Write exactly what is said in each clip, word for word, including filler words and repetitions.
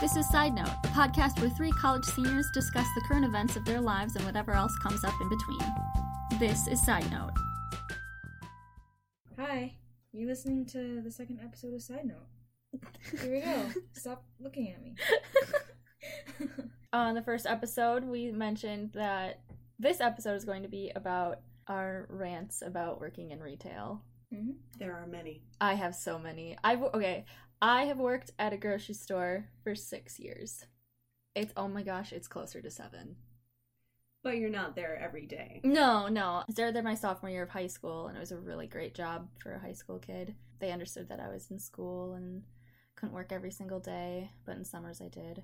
This is Side Note, a podcast where three college seniors discuss the current events of their lives and whatever else comes up in between. This is Side Note. Hi, you're listening to the second episode of Side Note. Here we go. Stop looking at me. On the first episode, we mentioned that this episode is going to be about our rants about working in retail. Mm-hmm. There are many. I have so many. I've okay. I have worked at a grocery store for six years. It's, oh my gosh, it's closer to seven. But you're not there every day. No, no. I started there my sophomore year of high school, and it was a really great job for a high school kid. They understood that I was in school and couldn't work every single day, but in summers I did.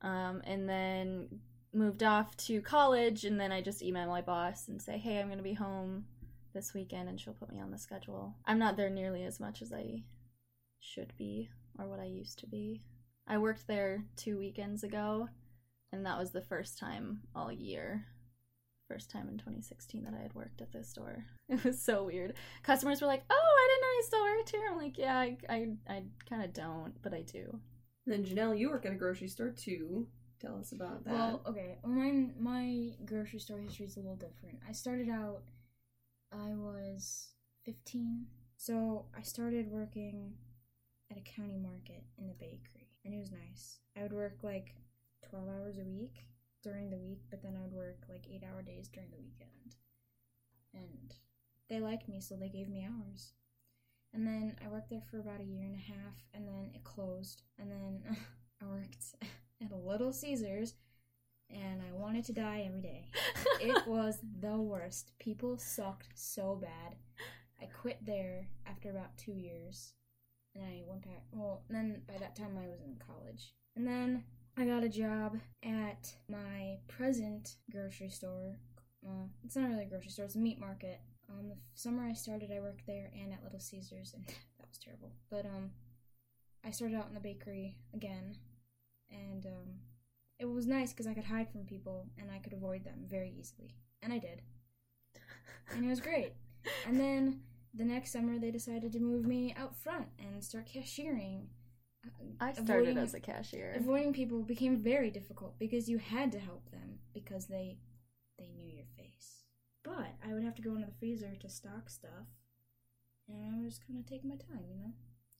Um, and then moved off to college, and then I just email my boss and say, hey, I'm going to be home this weekend, and she'll put me on the schedule. I'm not there nearly as much as I should be, or what I used to be. I worked there two weekends ago, and that was the first time all year. First time in twenty sixteen that I had worked at this store. It was so weird. Customers were like, oh, I didn't know you still worked here. I'm like, yeah, I, I, I kind of don't, but I do. And then, Janelle, you work at a grocery store, too. Tell us about that. Well, okay. My, my grocery store history is a little different. I started out, I was fifteen. So I started working at a county market in the bakery, and it was nice. I would work like twelve hours a week during the week, but then I would work like eight hour days during the weekend, and they liked me, so they gave me hours. And then I worked there for about a year and a half, and then it closed, and then I worked at a Little Caesars, and I wanted to die every day. It was the worst. People sucked so bad. I quit there after about two years. And I went back, well, then by that time I was in college. And then I got a job at my present grocery store. Uh, it's not really a grocery store, it's a meat market. Um, the summer I started, I worked there and at Little Caesars, and that was terrible. But um, I started out in the bakery again, and um, it was nice because I could hide from people, and I could avoid them very easily. And I did. And it was great. And then the next summer, they decided to move me out front and start cashiering. I started avoiding, as a cashier. Avoiding people became very difficult because you had to help them because they they knew your face. But I would have to go into the freezer to stock stuff, and I would just kind of take my time, you know?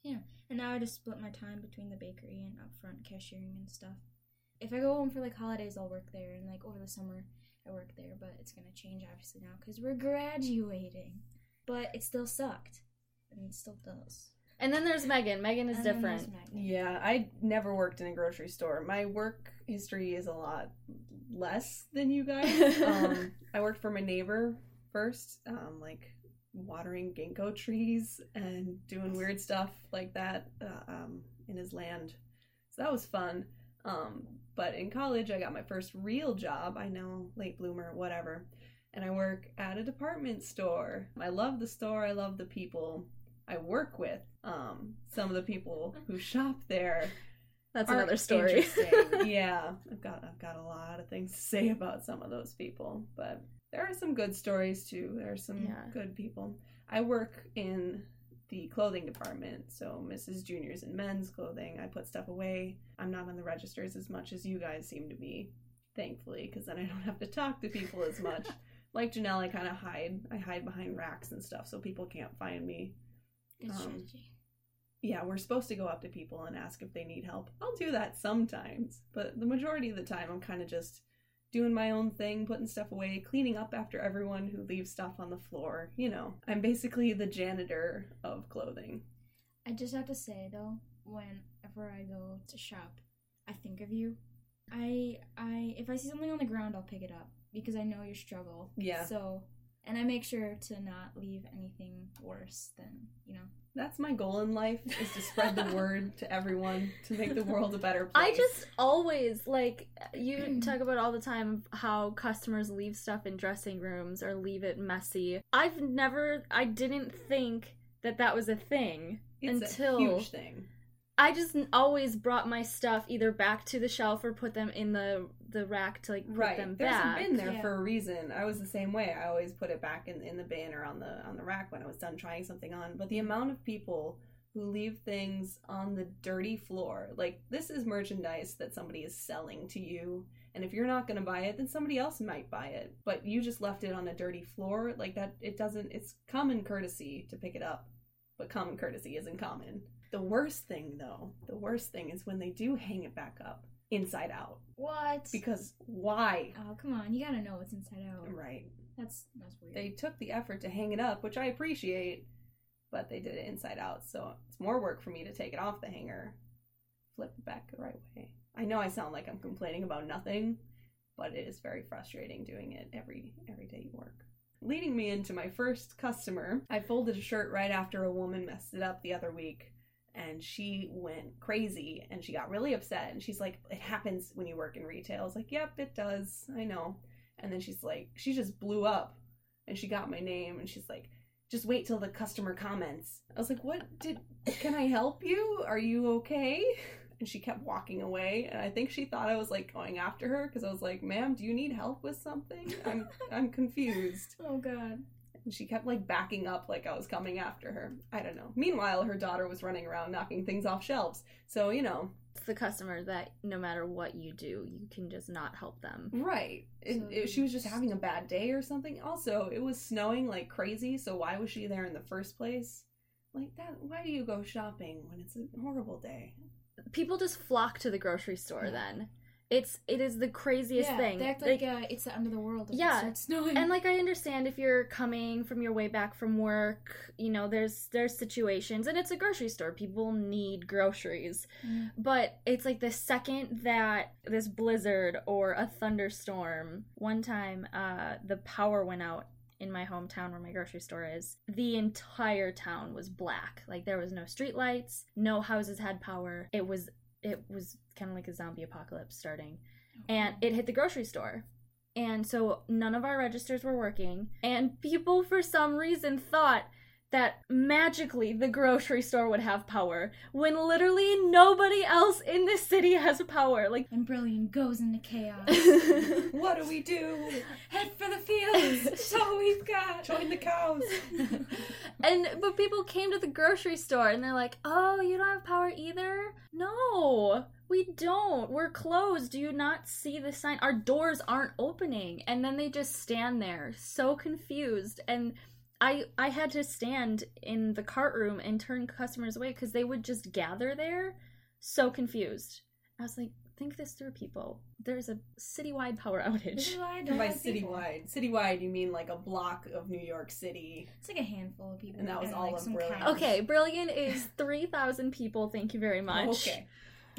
Yeah. And now I just split my time between the bakery and out front cashiering and stuff. If I go home for, like, holidays, I'll work there, and, like, over the summer, I work there, but it's going to change, obviously, now because we're graduating. But it still sucked, and it still does. And then there's Megan. Megan is and different. Megan. Yeah, I never worked in a grocery store. My work history is a lot less than you guys. um, I worked for my neighbor first, um, like watering ginkgo trees and doing weird stuff like that uh, um, in his land. So that was fun. Um, but in college, I got my first real job. I know, late bloomer, whatever. And I work at a department store. I love the store. I love the people I work with. Um, some of the people who shop there. That's another story. Yeah, I've got I've got a lot of things to say about some of those people, but there are some good stories too. There are some yeah. good people. I work in the clothing department, so Missus Junior's and men's clothing. I put stuff away. I'm not on the registers as much as you guys seem to be, thankfully, because then I don't have to talk to people as much. Like Janelle, I kind of hide. I hide behind racks and stuff so people can't find me. Good strategy. Yeah, we're supposed to go up to people and ask if they need help. I'll do that sometimes, but the majority of the time I'm kind of just doing my own thing, putting stuff away, cleaning up after everyone who leaves stuff on the floor. You know, I'm basically the janitor of clothing. I just have to say, though, whenever I go to shop, I think of you. I, I, if I see something on the ground, I'll pick it up. Because I know your struggle. Yeah. So, and I make sure to not leave anything worse than, you know. That's my goal in life, is to spread the word to everyone to make the world a better place. I just always, like, you talk about all the time how customers leave stuff in dressing rooms or leave it messy. I've never, I didn't think that that was a thing it's until. It's a huge thing. I just always brought my stuff either back to the shelf or put them in the, the rack to, like, put right. them There's back. Right. There's a bin there yeah. for a reason. I was the same way. I always put it back in, in the bin or on the on the rack when I was done trying something on. But the amount of people who leave things on the dirty floor. Like, this is merchandise that somebody is selling to you, and if you're not going to buy it, then somebody else might buy it, but you just left it on a dirty floor. Like, that, it doesn't, it's common courtesy to pick it up, but common courtesy isn't common. The worst thing, though, the worst thing is when they do hang it back up inside out. What? Because why? Oh, come on. You gotta know what's inside out. Right. That's, that's weird. They took the effort to hang it up, which I appreciate, but they did it inside out, so it's more work for me to take it off the hanger, flip it back the right way. I know I sound like I'm complaining about nothing, but it is very frustrating doing it every every day you work. Leading me into my first customer, I folded a shirt right after a woman messed it up the other week, and she went crazy, and she got really upset, and she's like, it happens when you work in retail. I was like, yep, it does, I know. And then she's like, she just blew up, and she got my name, and she's like, just wait till the customer comments. I was like, what did, can I help you? Are you okay? And she kept walking away, and I think she thought I was, like, going after her, because I was like, ma'am, do you need help with something? I'm I'm confused. Oh, God. And she kept, like, backing up like I was coming after her. I don't know. Meanwhile, her daughter was running around knocking things off shelves. So, you know. It's the customer that no matter what you do, you can just not help them. Right. So it, it, she was just having a bad day or something. Also, it was snowing like crazy, so why was she there in the first place? Like, that. Why do you go shopping when it's a horrible day? People just flock to the grocery store yeah. then. It's it is the craziest yeah, thing. Yeah, they act like, like uh, it's the end of the world. If yeah, it starts snowing. And like I understand if you're coming from your way back from work, you know, there's there's situations, and it's a grocery store. People need groceries, mm. but it's like the second that this blizzard or a thunderstorm. One time, uh, the power went out in my hometown where my grocery store is. The entire town was black. Like there was no streetlights, no houses had power. It was. It was kind of like a zombie apocalypse starting. Okay. And it hit the grocery store. And so none of our registers were working. And people, for some reason, thought that magically the grocery store would have power when literally nobody else in the city has power. Like, and Brillian goes into chaos. What do we do? Head for the fields. That's all we've got. Join the cows. And but people came to the grocery store and they're like, oh, you don't have power either? No, we don't. We're closed. Do you not see the sign? Our doors aren't opening. And then they just stand there so confused. And I, I had to stand in the cart room and turn customers away because they would just gather there so confused. I was like, think this through, people. There's a citywide power outage. Citywide? By citywide. Citywide, you mean like a block of New York City. It's like a handful of people. And that was all of Brilliant. Okay, Brilliant is three thousand people. Thank you very much. Okay.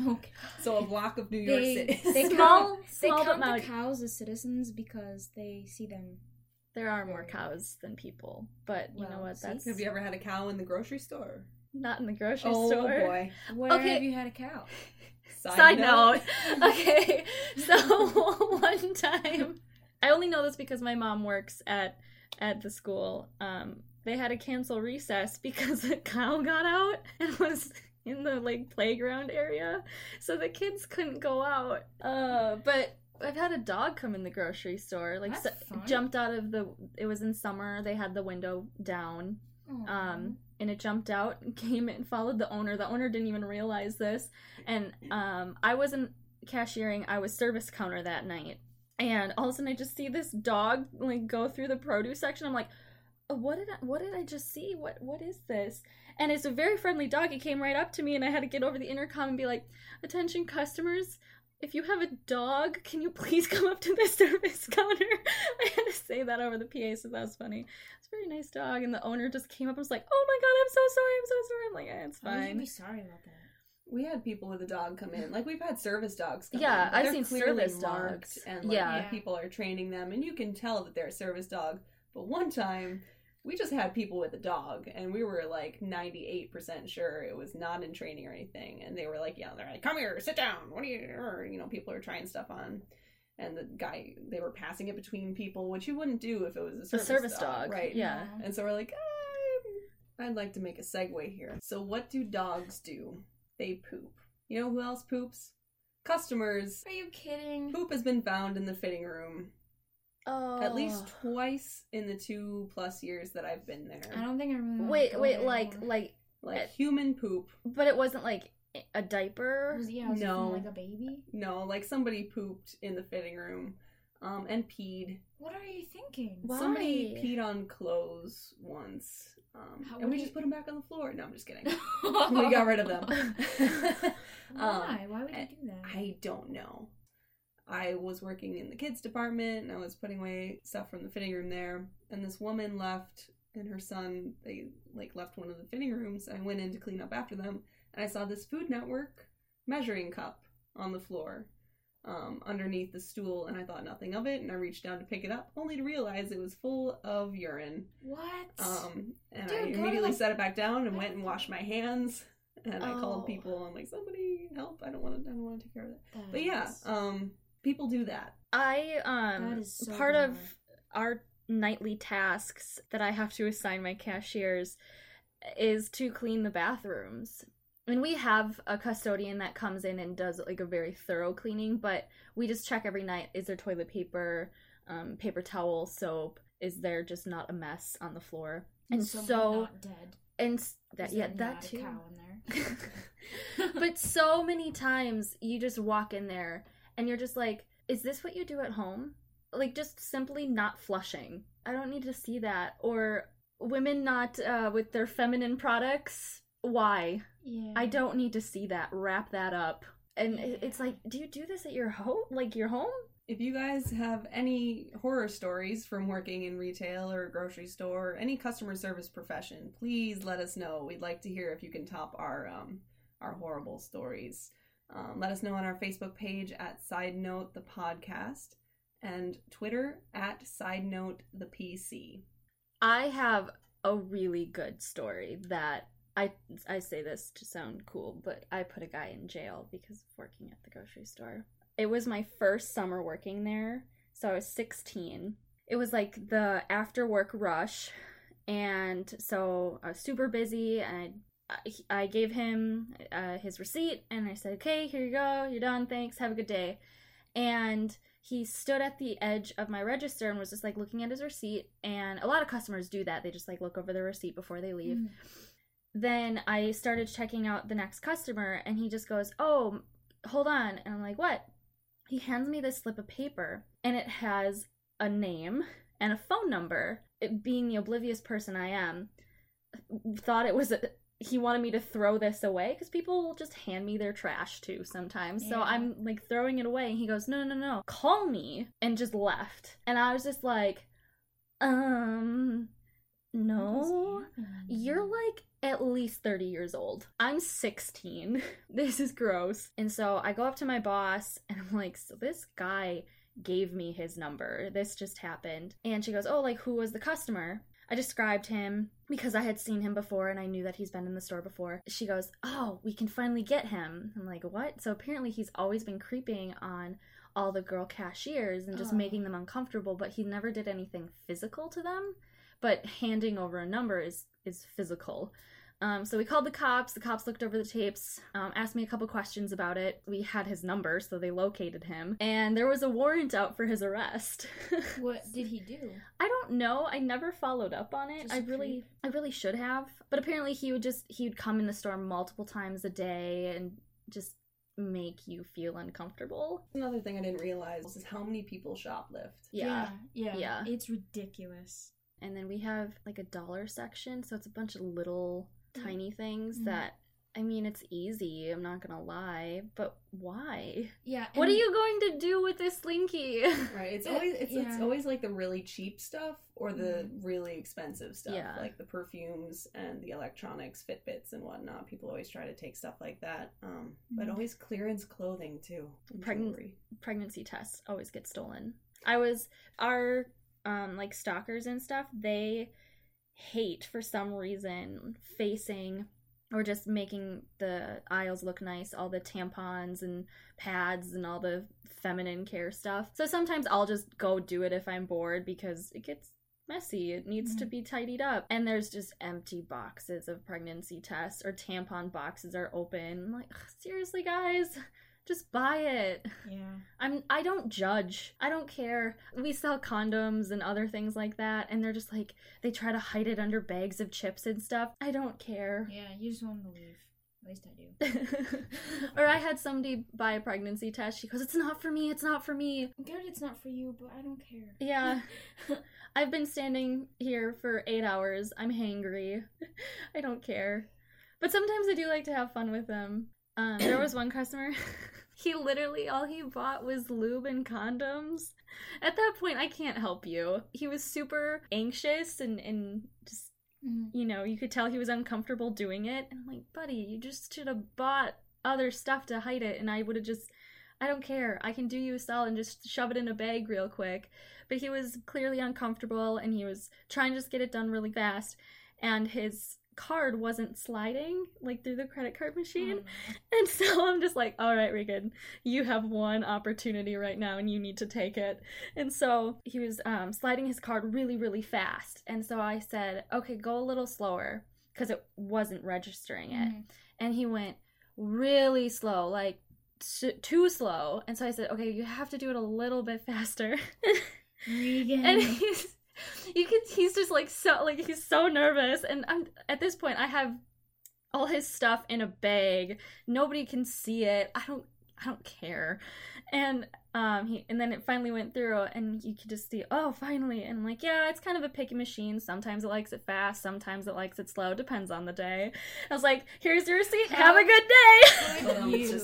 Okay. So a block of New York they, City. They small, count, small they count but the cows as citizens because they see them. There are more cows than people, but you well, know what, that's... Have you ever had a cow in the grocery store? Not in the grocery oh, store. Oh, boy. Where okay. have you had a cow? Side, Side note. note. Okay, so one time... I only know this because my mom works at at the school. Um, they had to cancel recess because a cow got out and was... in the, like, playground area, so the kids couldn't go out. Uh, but I've had a dog come in the grocery store. Like, so, jumped out of the... It was in summer. They had the window down. Aww. Um, and it jumped out and came and followed the owner. The owner didn't even realize this. And um, I wasn't cashiering. I was service counter that night. And all of a sudden, I just see this dog, like, go through the produce section. I'm like... What did I, what did I just see? What what is this? And it's a very friendly dog. It came right up to me, and I had to get over the intercom and be like, "Attention, customers! If you have a dog, can you please come up to the service counter?" I had to say that over the P A, so that was funny. It's a very nice dog, and the owner just came up and was like, "Oh my God, I'm so sorry! I'm so sorry!" I'm like, eh, "It's fine." I would be sorry about that. We had people with a dog come in. Like, we've had service dogs come yeah, in. Yeah, I've seen service dogs, and like, yeah, people are training them, and you can tell that they're a service dog. But one time, we just had people with a dog, and we were, like, ninety-eight percent sure it was not in training or anything. And they were, like, yeah, they're like, come here, sit down, what are you, or, you know, people are trying stuff on. And the guy, they were passing it between people, which you wouldn't do if it was a service, a service dog, dog. Right? Yeah. And so we're like, ah, I'd like to make a segue here. So what do dogs do? They poop. You know who else poops? Customers. Are you kidding? Poop has been found in the fitting room. Oh. At least twice in the two plus years that I've been there. I don't think I really. Wait, wait, there. like, like Like it, human poop. But it wasn't like a diaper? It was, yeah, it was no. Like a baby? No, like somebody pooped in the fitting room um, and peed. What are you thinking? Why? Somebody peed on clothes once. Um, How, and we you... just put them back on the floor. No, I'm just kidding. We got rid of them. Why? Um, Why would you do that? I don't know. I was working in the kids department and I was putting away stuff from the fitting room there, and this woman left and her son, they like left one of the fitting rooms, and I went in to clean up after them, and I saw this Food Network measuring cup on the floor um, underneath the stool, and I thought nothing of it, and I reached down to pick it up only to realize it was full of urine. What? Um, and Dude, I immediately like... set it back down and went and washed my hands, and oh. I called people. I'm like, somebody help! I don't want to. I don't want to take care of it. That but is... yeah. Um, People do that. I, um, that is so part weird. Of our nightly tasks that I have to assign my cashiers is to clean the bathrooms. And we have a custodian that comes in and does like a very thorough cleaning, but we just check every night, is there toilet paper, um, paper towel, soap? Is there just not a mess on the floor? And, and so, not dead. And that, yeah, that too. Cow in there? But so many times you just walk in there and you're just like, is this what you do at home? Like, just simply not flushing. I don't need to see that. Or women not uh, with their feminine products. Why? Yeah. I don't need to see that. Wrap that up. And yeah. It's like, do you do this at your home? Like, your home? If you guys have any horror stories from working in retail or a grocery store, or any customer service profession, please let us know. We'd like to hear if you can top our um, our horrible stories. Um, let us know on our Facebook page at Side Note the Podcast and Twitter at Side Note the P C. I have a really good story that I I say this to sound cool, but I put a guy in jail because of working at the grocery store. It was my first summer working there, so I was sixteen. It was like the after work rush, and so I was super busy, and I I gave him uh, his receipt, and I said, okay, here you go, you're done, thanks, have a good day. And he stood at the edge of my register and was just, like, looking at his receipt, and a lot of customers do that. They just, like, look over their receipt before they leave. Mm. Then I started checking out the next customer, and he just goes, oh, hold on. And I'm like, what? He hands me this slip of paper, and it has a name and a phone number. It, being the oblivious person I am, thought it was a... He wanted me to throw this away because people will just hand me their trash too sometimes. Yeah. So I'm like throwing it away, and he goes, no, no, no, no, call me, and just left. And I was just like, um, no, you're like at least thirty years old. I'm sixteen. This is gross. And so I go up to my boss and I'm like, so this guy gave me his number. This just happened. And she goes, oh, like who was the customer? I described him because I had seen him before and I knew that he's been in the store before. She goes, oh, we can finally get him. I'm like, what? So apparently he's always been creeping on all the girl cashiers and just oh. making them uncomfortable, but he never did anything physical to them. But handing over a number is, is physical. Um, so we called the cops. The cops looked over the tapes, um, asked me a couple questions about it. We had his number, so they located him. And there was a warrant out for his arrest. What did he do? I don't know. I never followed up on it. Just I really, I really should have. But apparently he would just, he would come in the store multiple times a day and just make you feel uncomfortable. Another thing I didn't realize is how many people shoplift. Yeah. Yeah. Yeah. yeah. It's ridiculous. And then we have like a dollar section, so it's a bunch of little... tiny things mm-hmm. that, I mean, it's easy, I'm not gonna lie, but why? Yeah. What are you going to do with this Slinky? Right. It's always it's, yeah. it's always like the really cheap stuff or the mm-hmm. really expensive stuff, yeah. like the perfumes and the electronics, Fitbits and whatnot. People always try to take stuff like that, um, but mm-hmm. always clearance clothing too. Pregn- pregnancy tests always get stolen. I was our um like stalkers and stuff. They hate for some reason facing or just making the aisles look nice, all the tampons and pads and all the feminine care stuff. So sometimes I'll just go do it if I'm bored because it gets messy, it needs mm-hmm. to be tidied up, and there's just empty boxes of pregnancy tests or tampon boxes are open. I'm like, seriously guys, Just buy it. Yeah. I'm, I don't judge. I don't care. We sell condoms and other things like that, and they're just like, they try to hide it under bags of chips and stuff. I don't care. Yeah, you just want to leave. At least I do. Or I had somebody buy a pregnancy test. She goes, it's not for me, it's not for me. Good, it's not for you, but I don't care. Yeah. I've been standing here for eight hours. I'm hangry. I don't care. But sometimes I do like to have fun with them. Um, there was one customer, he literally, all he bought was lube and condoms. At that point, I can't help you. He was super anxious and, and just... you know, you could tell he was uncomfortable doing it. And I'm like, buddy, you just should have bought other stuff to hide it. And I would have just, I don't care. I can do you a solid and just shove it in a bag real quick. But he was clearly uncomfortable and he was trying to just get it done really fast. And his card wasn't sliding, like, through the credit card machine. Mm. And so I'm just like, all right, Regan, you have one opportunity right now and you need to take it. And so he was um, sliding his card really, really fast. And so I said, okay, go a little slower, because it wasn't registering it. Mm. And he went really slow, like t- too slow. And so I said, okay, you have to do it a little bit faster. Regan. And he's You can. He's just like so. Like he's so nervous, and I'm at this point. I have all his stuff in a bag. Nobody can see it. I don't. I don't care. And um, he. And then it finally went through, and you could just see. Oh, finally! And I'm like, yeah, it's kind of a picky machine. Sometimes it likes it fast. Sometimes it likes it slow. Depends on the day. I was like, here's your receipt. How have a good day. Could you?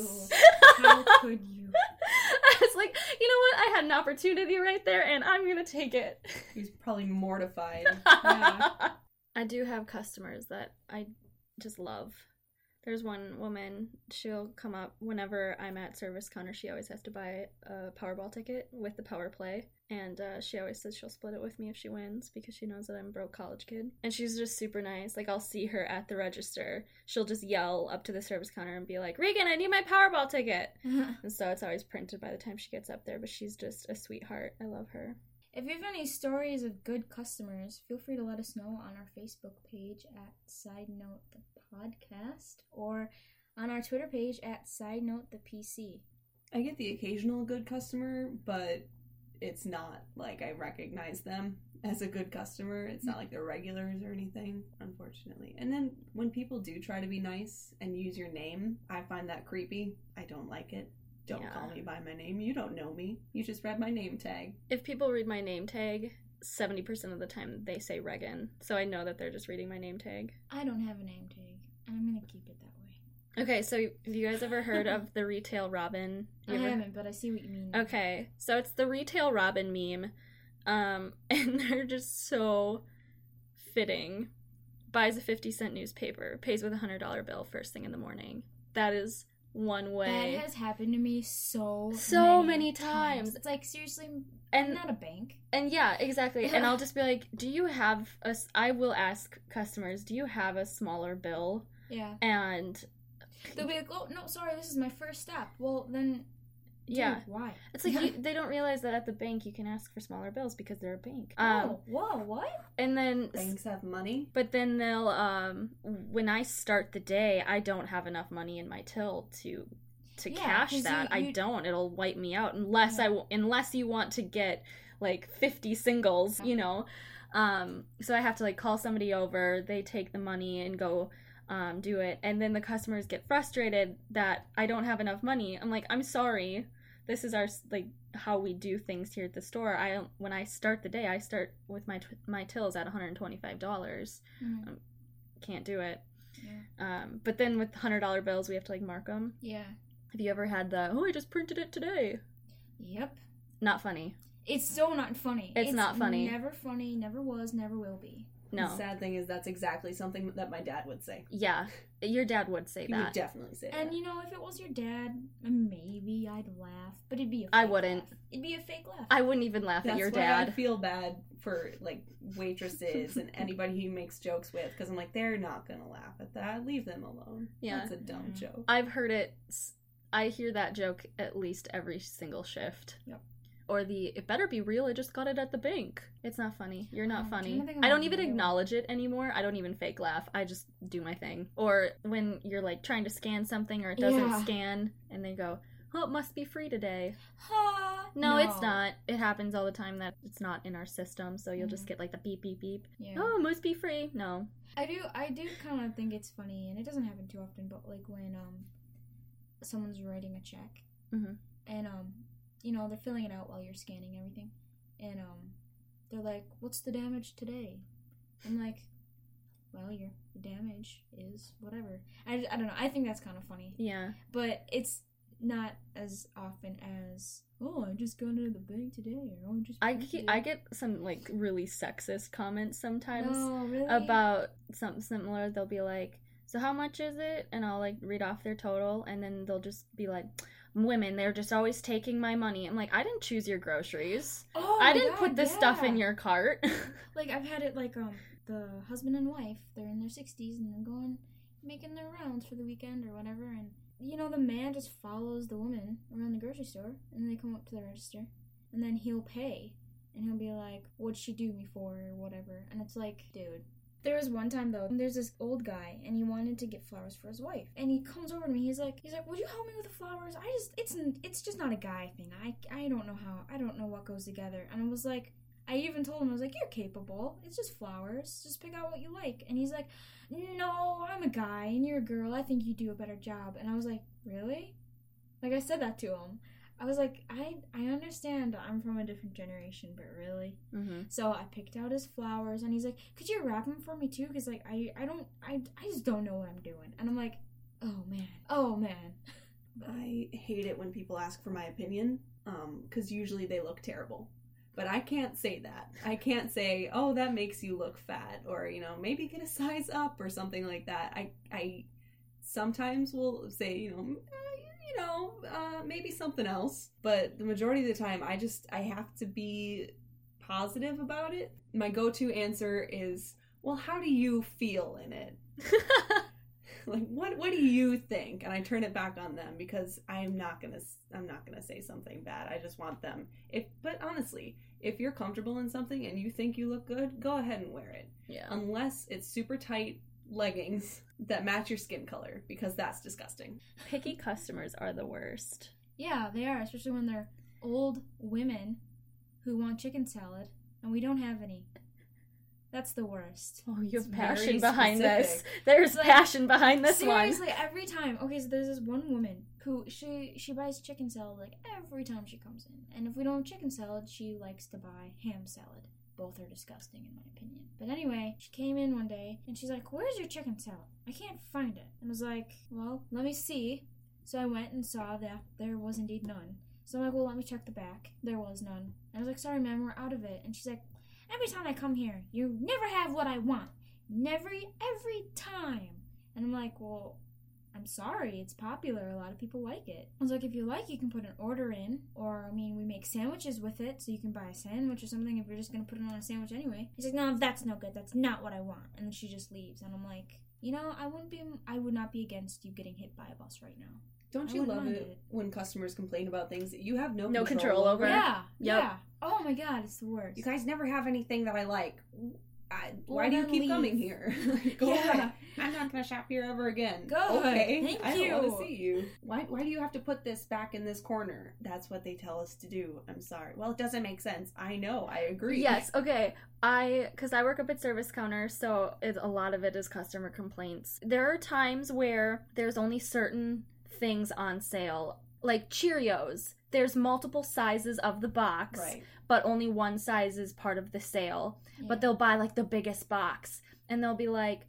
How could you? I was like, you know what? I had an opportunity right there, and I'm going to take it. He's probably mortified. Yeah. I do have customers that I just love. There's one woman, she'll come up whenever I'm at service counter. She always has to buy a Powerball ticket with the Power Play. And uh, she always says she'll split it with me if she wins, because she knows that I'm a broke college kid. And she's just super nice. Like, I'll see her at the register. She'll just yell up to the service counter and be like, Regan, I need my Powerball ticket. And so it's always printed by the time she gets up there. But she's just a sweetheart. I love her. If you have any stories of good customers, feel free to let us know on our Facebook page at Side Note the Podcast, or on our Twitter page at Side Note the P C. I get the occasional good customer, but it's not like I recognize them as a good customer. It's not like they're regulars or anything, unfortunately. And then when people do try to be nice and use your name, I find that creepy. I don't like it. Don't yeah. call me by my name. You don't know me. You just read my name tag. If people read my name tag, seventy percent of the time they say Regan. So I know that they're just reading my name tag. I don't have a name tag. I'm going to keep it that way. Okay, so have you guys ever heard of the Retail Robin? You I ever... haven't, but I see what you mean. Okay, so it's the Retail Robin meme. Um, and they're just so fitting. Buys a fifty cent newspaper. Pays with a one hundred dollars bill first thing in the morning. That is... one way. That has happened to me so so many, many times. times. It's like, seriously, and, I'm not a bank. And yeah, exactly. And I'll just be like, do you have a, I will ask customers, do you have a smaller bill? Yeah. And they'll be like, oh, no, sorry, this is my first stop. Well, then, dude, yeah. why? It's like, you, they don't realize that at the bank you can ask for smaller bills because they're a bank. Oh, um, whoa, what? And then. Banks have money? But then they'll, um, when I start the day, I don't have enough money in my till to to yeah, cash that. You, you, I don't. It'll wipe me out unless yeah. I, unless you want to get, like, fifty singles, you know. Um, so I have to, like, call somebody over. They take the money and go... Um, do it, and then the customers get frustrated that I don't have enough money. I'm like, I'm sorry, this is our like how we do things here at the store. I don't, when I start the day, I start with my t- my tills at one hundred twenty-five dollars. Mm-hmm. Um, can't do it. Yeah. Um, but then with one hundred dollars bills, we have to like mark them. Yeah. Have you ever had the? Oh, I just printed it today. Yep. Not funny. It's so not funny. It's, it's not funny. Never funny. Never was. Never will be. No. The sad thing is that's exactly something that my dad would say. Yeah. Your dad would say that. He would definitely say that. And, you know, if it was your dad, maybe I'd laugh, but it'd be a fake I wouldn't. Laugh. It'd be a fake laugh. I wouldn't even laugh that's at your dad. I feel bad for, like, waitresses and anybody who makes jokes with, because I'm like, they're not going to laugh at that. Leave them alone. Yeah. That's a dumb mm-hmm. joke. I've heard it. I hear that joke at least every single shift. Yep. Or the, it better be real, I just got it at the bank. It's not funny. You're not oh, funny. I don't even acknowledge it anymore. I don't even fake laugh. I just do my thing. Or when you're, like, trying to scan something or it doesn't yeah. scan, and they go, oh, it must be free today. no, no, it's not. It happens all the time that it's not in our system, so you'll mm. just get like the beep, beep, beep. Yeah. Oh, it must be free. No. I do, I do kind of think it's funny, and it doesn't happen too often, but like when um someone's writing a check, mm-hmm. and um you know, they're filling it out while you're scanning everything, and um they're like, what's the damage today? I'm like, well, your damage is whatever. I, I don't know. I think that's kind of funny. Yeah. But it's not as often as, oh, I'm just going to the bank today. Or, oh, just I, today. I get some, like, really sexist comments sometimes. No, really? About something similar. They'll be like, so how much is it? And I'll, like, read off their total, and then they'll just be like, women, they're just always taking my money. I'm like, I didn't choose your groceries. Oh, I didn't God, put this yeah. stuff in your cart. Like, I've had it, like, um... the husband and wife, they're in their sixties, and they're going, making their rounds for the weekend or whatever, and, you know, the man just follows the woman around the grocery store, and they come up to the register, and then he'll pay, and he'll be like, what'd she do me for, or whatever, and it's like, dude. There was one time, though, and there's this old guy, and he wanted to get flowers for his wife, and he comes over to me, he's like, he's like, would you help me with the flowers? I just, it's, it's just not a guy thing, I, I don't know how, I don't know what goes together, and I was like, I even told him, I was like, you're capable. It's just flowers. Just pick out what you like. And he's like, no, I'm a guy and you're a girl. I think you do a better job. And I was like, really? Like, I said that to him. I was like, I I understand I'm from a different generation, but really? Mm-hmm. So I picked out his flowers. And he's like, could you wrap them for me too? Because, like, I, I don't, I, I just don't know what I'm doing. And I'm like, oh, man. Oh, man. I hate it when people ask for my opinion um, because usually they look terrible. But I can't say that. I can't say, oh, that makes you look fat, or, you know, maybe get a size up or something like that. I I sometimes will say, you know, eh, you know, uh, maybe something else. But the majority of the time, I just, I have to be positive about it. My go-to answer is, well, how do you feel in it? Like, what what do you think? And I turn it back on them because I'm not gonna I'm not gonna say something bad. I just want them. If but honestly, if you're comfortable in something and you think you look good, go ahead and wear it. Yeah. Unless it's super tight leggings that match your skin color, because that's disgusting. Picky customers are the worst. Yeah, they are, especially when they're old women who want chicken salad and we don't have any. That's the worst. Oh, you have passion behind this. There's like, passion behind this one. Seriously, every time. Okay, so there's this one woman who, she, she buys chicken salad, like, every time she comes in. And if we don't have chicken salad, she likes to buy ham salad. Both are disgusting, in my opinion. But anyway, she came in one day, and she's like, where's your chicken salad? I can't find it. And I was like, well, let me see. So I went and saw that there was indeed none. So I'm like, well, let me check the back. There was none. And I was like, sorry, ma'am, we're out of it. And she's like, every time I come here, you never have what I want. Never, every time. And I'm like, well, I'm sorry. It's popular. A lot of people like it. I was like, if you like, you can put an order in. Or, I mean, we make sandwiches with it, so you can buy a sandwich or something if you're just going to put it on a sandwich anyway. He's like, no, that's no good. That's not what I want. And then she just leaves. And I'm like, you know, I wouldn't be, I would not be against you getting hit by a bus right now. Don't you love it, it when customers complain about things that you have no, no control, control over? Yeah. Yep. Yeah. Oh my God, it's the worst. You guys never have anything that I like. I, why well, do you keep leave. coming here? Go yeah. away. I'm not going to shop here ever again. Go okay. Thank I you. I don't want to see you. Why Why do you have to put this back in this corner? That's what they tell us to do. I'm sorry. Well, it doesn't make sense. I know. I agree. Yes. Okay. I, because I work up at service counter, so it, a lot of it is customer complaints. There are times where there's only certain things on sale, like Cheerios. There's multiple sizes of the box, right, but only one size is part of the sale. Yeah. But they'll buy, like, the biggest box, and they'll be like,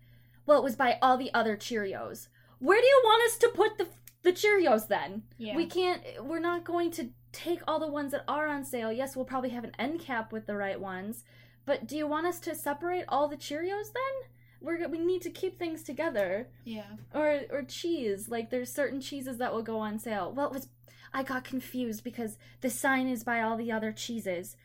well, it was by all the other Cheerios. Where do you want us to put the the Cheerios then? Yeah. We can't, we're not going to take all the ones that are on sale. Yes, we'll probably have an end cap with the right ones, but do you want us to separate all the Cheerios then? We're, we need to keep things together. Yeah. Or or cheese. Like, there's certain cheeses that will go on sale. Well, it was, I got confused because the sign is by all the other cheeses.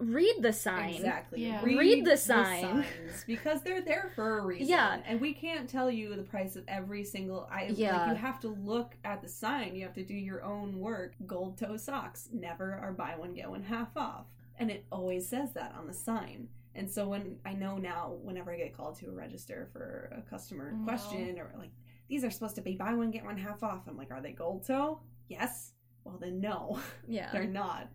Read the sign. Exactly. Yeah. Read, Read the sign. The signs, because they're there for a reason. Yeah. And we can't tell you the price of every single item. Yeah. Like, you have to look at the sign. You have to do your own work. Gold toe socks. Never are buy one, get one half off. And it always says that on the sign. And so when I know now, whenever I get called to a register for a customer oh. question, or like, these are supposed to be buy one, get one half off. I'm like, are they gold toe? Yes. Well, no. Yeah. They're not.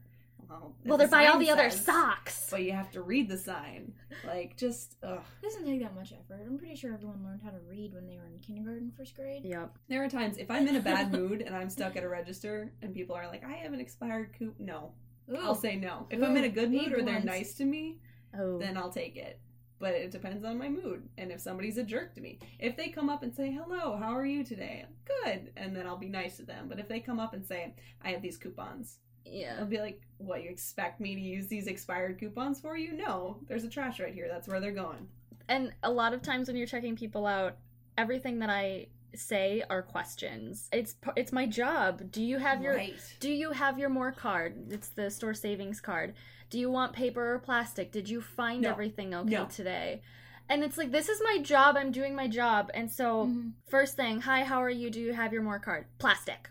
Well, well they're by all the other socks. But you have to read the sign. Like, just, ugh. It doesn't take that much effort. I'm pretty sure everyone learned how to read when they were in kindergarten, first grade. Yep. There are times, if I'm in a bad mood and I'm stuck at a register and people are like, I have an expired coupon. No. Ooh. I'll say no. If Ooh, I'm in a good mood or they're ones. nice to me, oh. then I'll take it. But it depends on my mood. And if somebody's a jerk to me. If they come up and say, hello, how are you today? Good. And then I'll be nice to them. But if they come up and say, I have these coupons. Yeah. I'll be like, what, you expect me to use these expired coupons for you? No. There's a trash right here. That's where they're going. And a lot of times when you're checking people out, everything that I say are questions. It's it's my job. Do you have your right. Do you have your more card? It's the store savings card. Do you want paper or plastic? Did you find no. everything okay no. today? And it's like, this is my job. I'm doing my job. And so, mm-hmm. first thing, hi, how are you? Do you have your more card? Plastic.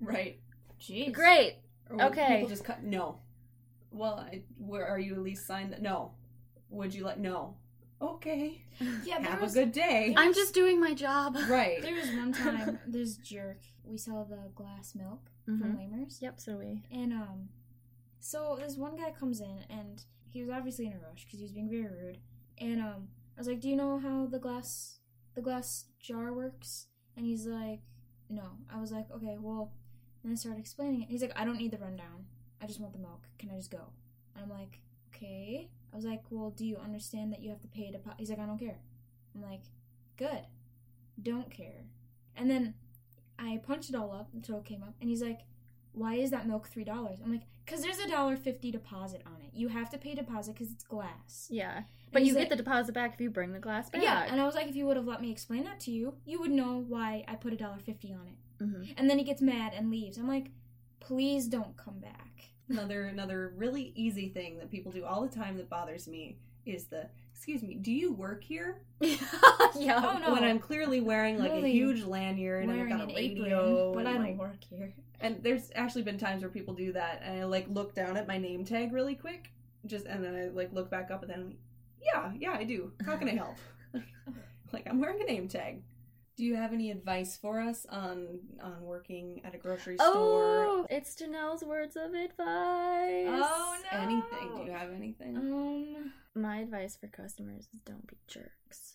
Right. Jeez. Great. Or okay. People just cut. No. Well, I, where are you at least signed? That, no. Would you like? No. Okay. Yeah. Have was, a good day. I'm just doing my job. Right. There was one time, this jerk. We sell the glass milk mm-hmm. from Weymers. Yep. So we. And um. So this one guy comes in, and he was obviously in a rush because he was being very rude. And um, I was like, "Do you know how the glass the glass jar works?" And he's like, "No." I was like, "Okay, well," and I started explaining it. He's like, "I don't need the rundown. I just want the milk. Can I just go?" And I'm like, "Okay." I was like, "Well, do you understand that you have to pay a deposit?" He's like, "I don't care." I'm like, "Good, don't care." And then I punched it all up until it came up, and he's like, "Why is that milk three dollars? I'm like, because there's a one dollar fifty deposit on it. You have to pay deposit because it's glass. Yeah. But you get the deposit back if you bring the glass back. Yeah. And I was like, if you would have let me explain that to you, you would know why I put a one dollar fifty on it. Mm-hmm. And then he gets mad and leaves. I'm like, please don't come back. Another another really easy thing that people do all the time that bothers me is the, excuse me, do you work here? Yeah. Oh, no. When I'm clearly wearing like really a huge lanyard and I've got a radio. Apron, but I don't like, work here. And there's actually been times where people do that, and I, like, look down at my name tag really quick, just, and then I, like, look back up, and then I'm like, yeah, yeah, I do. How can I help? Like, I'm wearing a name tag. Do you have any advice for us on on working at a grocery store? Oh, it's Janelle's words of advice. Oh, no. Anything. Do you have anything? Um, my advice for customers is don't be jerks.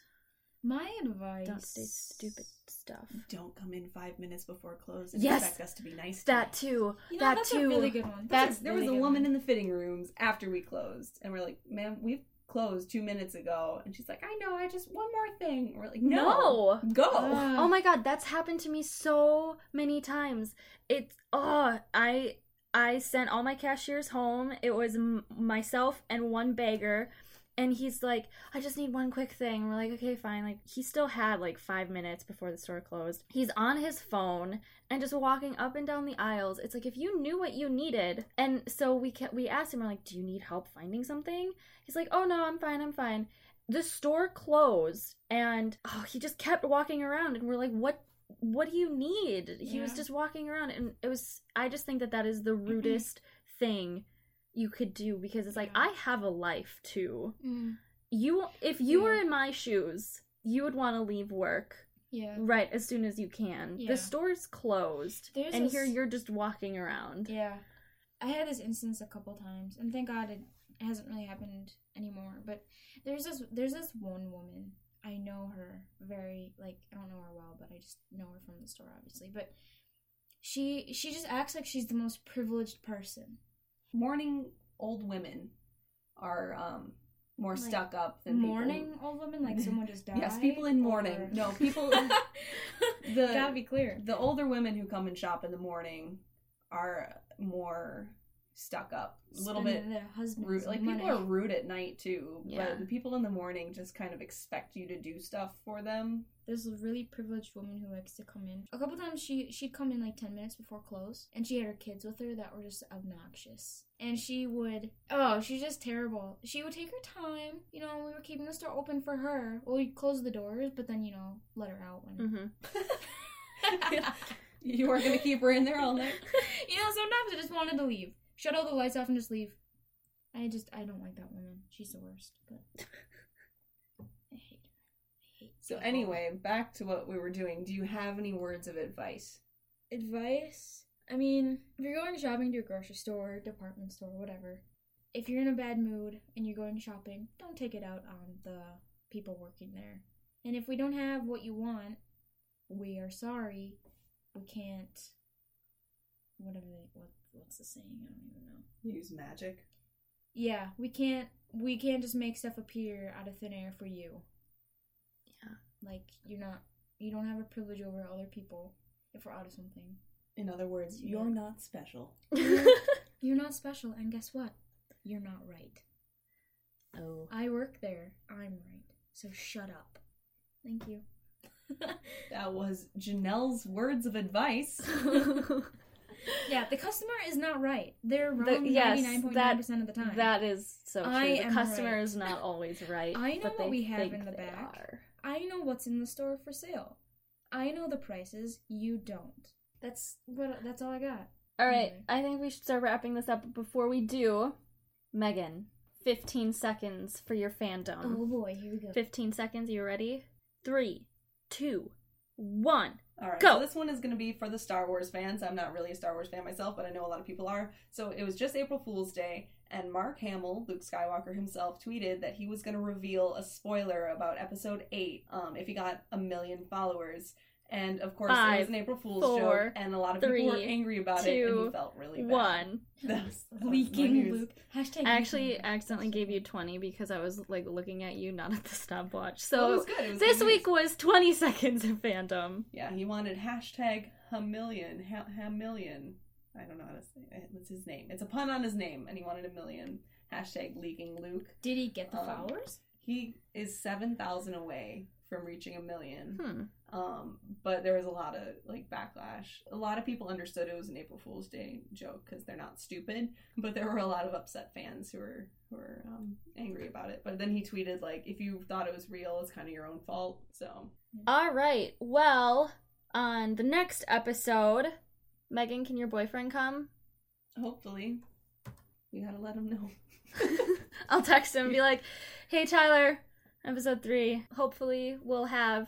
My advice... Don't say stupid stuff. Don't come in five minutes before close and yes, expect us to be nice to that too. You know, that that's too. That's a really good one. That's, that's a, there really was a woman one. in the fitting rooms after we closed. And we're like, ma'am, we've closed two minutes ago. And she's like, I know, I just... One more thing. And we're like, no. no. Go. Uh, oh my God, that's happened to me so many times. It's... Oh, I, I sent all my cashiers home. It was m- myself and one beggar. And he's like, I just need one quick thing. We're like, okay, fine. Like, he still had like five minutes before the store closed. He's on his phone and just walking up and down the aisles. It's like, if you knew what you needed. And so we kept, we asked him, we're like, do you need help finding something? He's like, oh no, I'm fine, I'm fine. The store closed, and oh, he just kept walking around, and we're like, what? What do you need? He yeah. was just walking around, and it was. I just think that that is the rudest mm-hmm. thing you could do, because it's like, yeah. I have a life too. Mm. You, if you yeah. were in my shoes, you would want to leave work yeah. right as soon as you can. Yeah. The store's closed, There's and a... here you're just walking around. Yeah. I had this instance a couple times, and thank God it hasn't really happened anymore, but there's this there's this one woman, I know her very, like, I don't know her well, but I just know her from the store, obviously, but she she just acts like she's the most privileged person. Morning old women are um, more like, stuck up than morning people. Old women, like someone just died. Yes, people in mourning. Or... No, people. the, Gotta be clear. The older women who come and shop in the morning are more stuck up, a little Spend bit. Their husbands rude. Like money. People are rude at night too, yeah. but the people in the morning just kind of expect you to do stuff for them. There's a really privileged woman who likes to come in. A couple times she, she'd come in like ten minutes before close, and she had her kids with her that were just obnoxious. And she would, oh, she's just terrible. She would take her time, you know, we were keeping the store open for her. Well, we'd close the doors, but then, you know, let her out. When mm-hmm. You weren't going to keep her in there all night? You know, sometimes I just wanted to leave. Shut all the lights off and just leave. I just, I don't like that woman. She's the worst, but... So anyway, back to what we were doing. Do you have any words of advice? Advice? I mean, if you're going shopping to a grocery store, department store, whatever, if you're in a bad mood and you're going shopping, don't take it out on the people working there. And if we don't have what you want, we are sorry. We can't, whatever they, what, what's the saying? I don't even know. Use magic? Yeah, we can't, we can't just make stuff appear out of thin air for you. Yeah. Like, you're not, you don't have a privilege over other people if we're out of something. In other words, you're yeah. not special. You're not special, and guess what? You're not right. Oh. I work there. I'm right. So shut up. Thank you. That was Janelle's words of advice. Yeah, the customer is not right. They're wrong the, yes, ninety-nine point nine percent of the time. That is so true. I the customer right. is not always right. I know but what they we have in the back. Are. I know what's in the store for sale. I know the prices. You don't. That's what. That's all I got. All right. Anyway. I think we should start wrapping this up. But before we do, Megan, fifteen seconds for your fandom. Oh boy, here we go. fifteen seconds. You ready? Three, two, one. All right. Go. So this one is going to be for the Star Wars fans. I'm not really a Star Wars fan myself, but I know a lot of people are. So it was just April Fool's Day, and Mark Hamill, Luke Skywalker himself, tweeted that he was going to reveal a spoiler about Episode Eight um, if he got a million followers. And, of course, Five, it was an April Fool's four, joke, and a lot of three, people were angry about two, it, and he felt really bad. One. That was, that leaking was Luke. Hashtag I actually leaking. accidentally gave you twenty because I was, like, looking at you, not at the stopwatch. So, well, this week was twenty seconds of fandom. Yeah, he wanted hashtag Hamillion. Ha- Hamillion. I don't know how to say it. What's his name? It's a pun on his name, and he wanted a million. Hashtag leaking Luke. Did he get the um, flowers? He is seven thousand away from reaching a million. Hmm. Um, but there was a lot of, like, backlash. A lot of people understood it was an April Fool's Day joke because they're not stupid, but there were a lot of upset fans who were, who were um, angry about it. But then he tweeted, like, if you thought it was real, it's kind of your own fault, so. All right, well, on the next episode, Megan, can your boyfriend come? Hopefully. You gotta let him know. I'll text him and be like, hey, Tyler, episode three, hopefully we'll have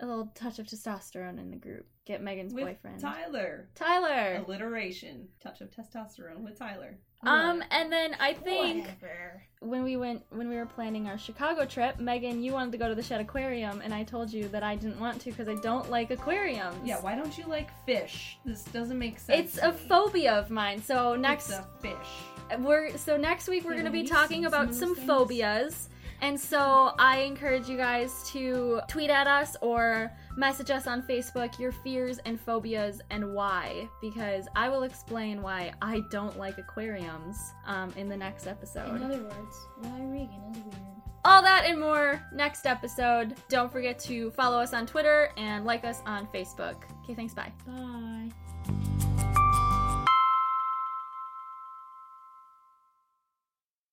a little touch of testosterone in the group. Get Megan's with boyfriend. Tyler. Tyler. Alliteration. Touch of testosterone with Tyler. Um, yeah. And then I think Whatever. when we went when we were planning our Chicago trip, Megan, you wanted to go to the Shed Aquarium, and I told you that I didn't want to because I don't like aquariums. Yeah, why don't you like fish? This doesn't make sense. It's a phobia of mine. So next it's a fish. We're so next week we're yeah, gonna be talking about some things. phobias. And so I encourage you guys to tweet at us or message us on Facebook your fears and phobias and why, because I will explain why I don't like aquariums um, in the next episode. In other words, why Regan is weird. All that and more next episode. Don't forget to follow us on Twitter and like us on Facebook. Okay, thanks. Bye. Bye.